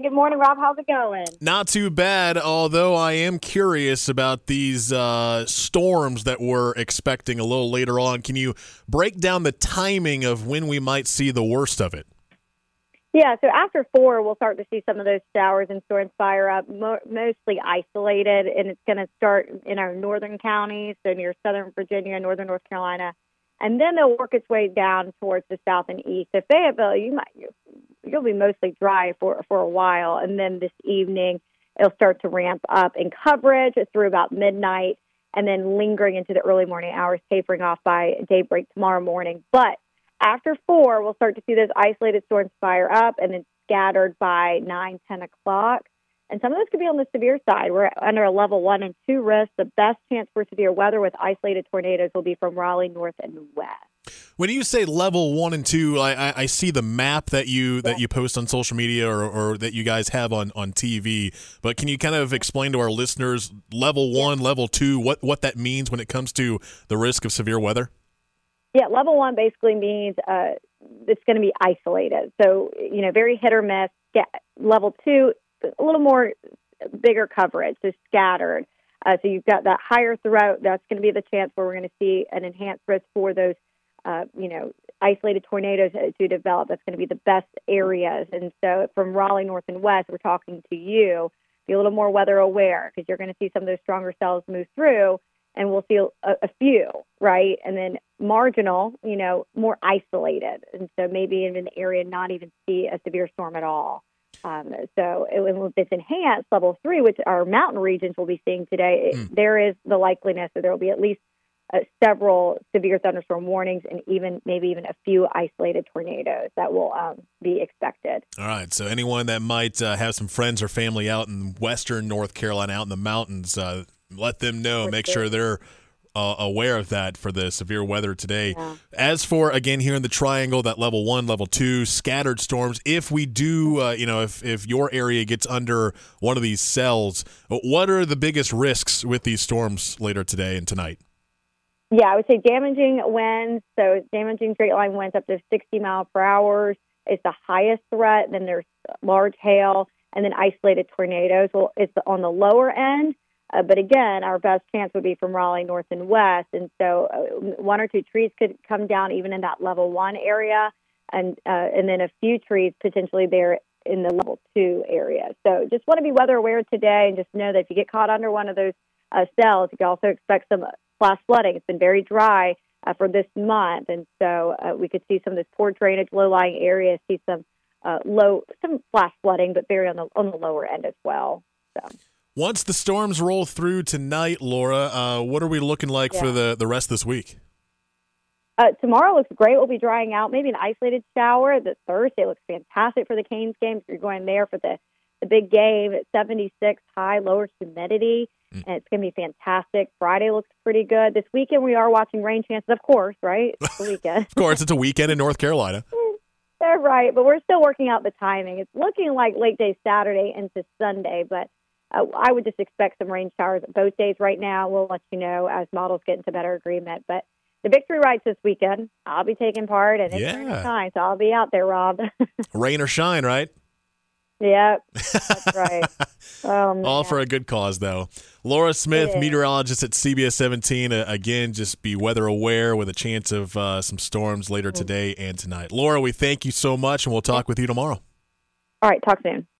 Hey, good morning, Rob. How's it going? Not too bad, although I am curious about these storms that we're expecting a little later on. Can you break down the timing of when we might see the worst of it? Yeah, so after 4, we'll start to see some of those showers and storms fire up, mostly isolated, and it's going to start in our northern counties, so near southern Virginia, northern North Carolina. And then they'll work its way down towards the south and east. So Fayetteville, you'll be mostly dry for a while. And then this evening, it'll start to ramp up in coverage through about midnight and then lingering into the early morning hours, tapering off by daybreak tomorrow morning. But after 4, we'll start to see those isolated storms fire up and then scattered by 9, 10 o'clock. And some of those could be on the severe side. We're under a level 1 and 2 risk. The best chance for severe weather with isolated tornadoes will be from Raleigh, north and west. When you say level 1 and 2, I see the map that you post on social media or that you guys have on TV. But can you kind of explain to our listeners level 1, level 2, what that means when it comes to the risk of severe weather? Yeah, level 1 basically means it's going to be isolated. So, very hit or miss. Level 2, a little more bigger coverage, so scattered. So you've got that higher throat. That's going to be the chance where we're going to see an enhanced risk for those, isolated tornadoes to develop. That's going to be the best areas. And so from Raleigh, north and west, we're talking to you. Be a little more weather aware because you're going to see some of those stronger cells move through, and we'll see a few, right? And then marginal, more isolated. And so maybe in an area not even see a severe storm at all. So if it's enhanced, level 3, which our mountain regions will be seeing today, there is the likeliness that there will be at least several severe thunderstorm warnings and maybe even a few isolated tornadoes that will be expected. All right, so anyone that might have some friends or family out in western North Carolina, out in the mountains, let them know. Make sure they're aware of that for the severe weather today. Yeah. As for, again, here in the triangle, that level 1, level 2, scattered storms, if we do, if your area gets under one of these cells, what are the biggest risks with these storms later today and tonight? Yeah, I would say damaging winds, so damaging straight line winds up to 60 mph is the highest threat. Then there's large hail, and then isolated tornadoes. Well, it's on the lower end. But again, our best chance would be from Raleigh, north and west. And so one or two trees could come down even in that level 1 area, and then a few trees potentially there in the level 2 area. So just want to be weather aware today and just know that if you get caught under one of those cells, you can also expect some flash flooding. It's been very dry for this month. And so we could see some of this poor drainage, low-lying areas, see some flash flooding, but very on the lower end as well. So. Once the storms roll through tonight, Laura, what are we looking like for the rest of this week? Tomorrow looks great. We'll be drying out. Maybe an isolated shower. The Thursday looks fantastic for the Canes game. If you're going there for the big game, it's 76 high, lower humidity, and it's going to be fantastic. Friday looks pretty good. This weekend we are watching rain chances, of course, right? It's the weekend. Of course, it's a weekend in North Carolina. They're right, but we're still working out the timing. It's looking like late day Saturday into Sunday, but I would just expect some rain showers both days right now. We'll let you know as models get into better agreement. But the victory rides this weekend. I'll be taking part, and it's time, so I'll be out there, Rob. Rain or shine, right? Yep, that's right. All for a good cause, though. Laura Smith, meteorologist at CBS 17. Again, just be weather aware with a chance of some storms later today and tonight. Laura, we thank you so much, and we'll talk with you tomorrow. All right, talk soon.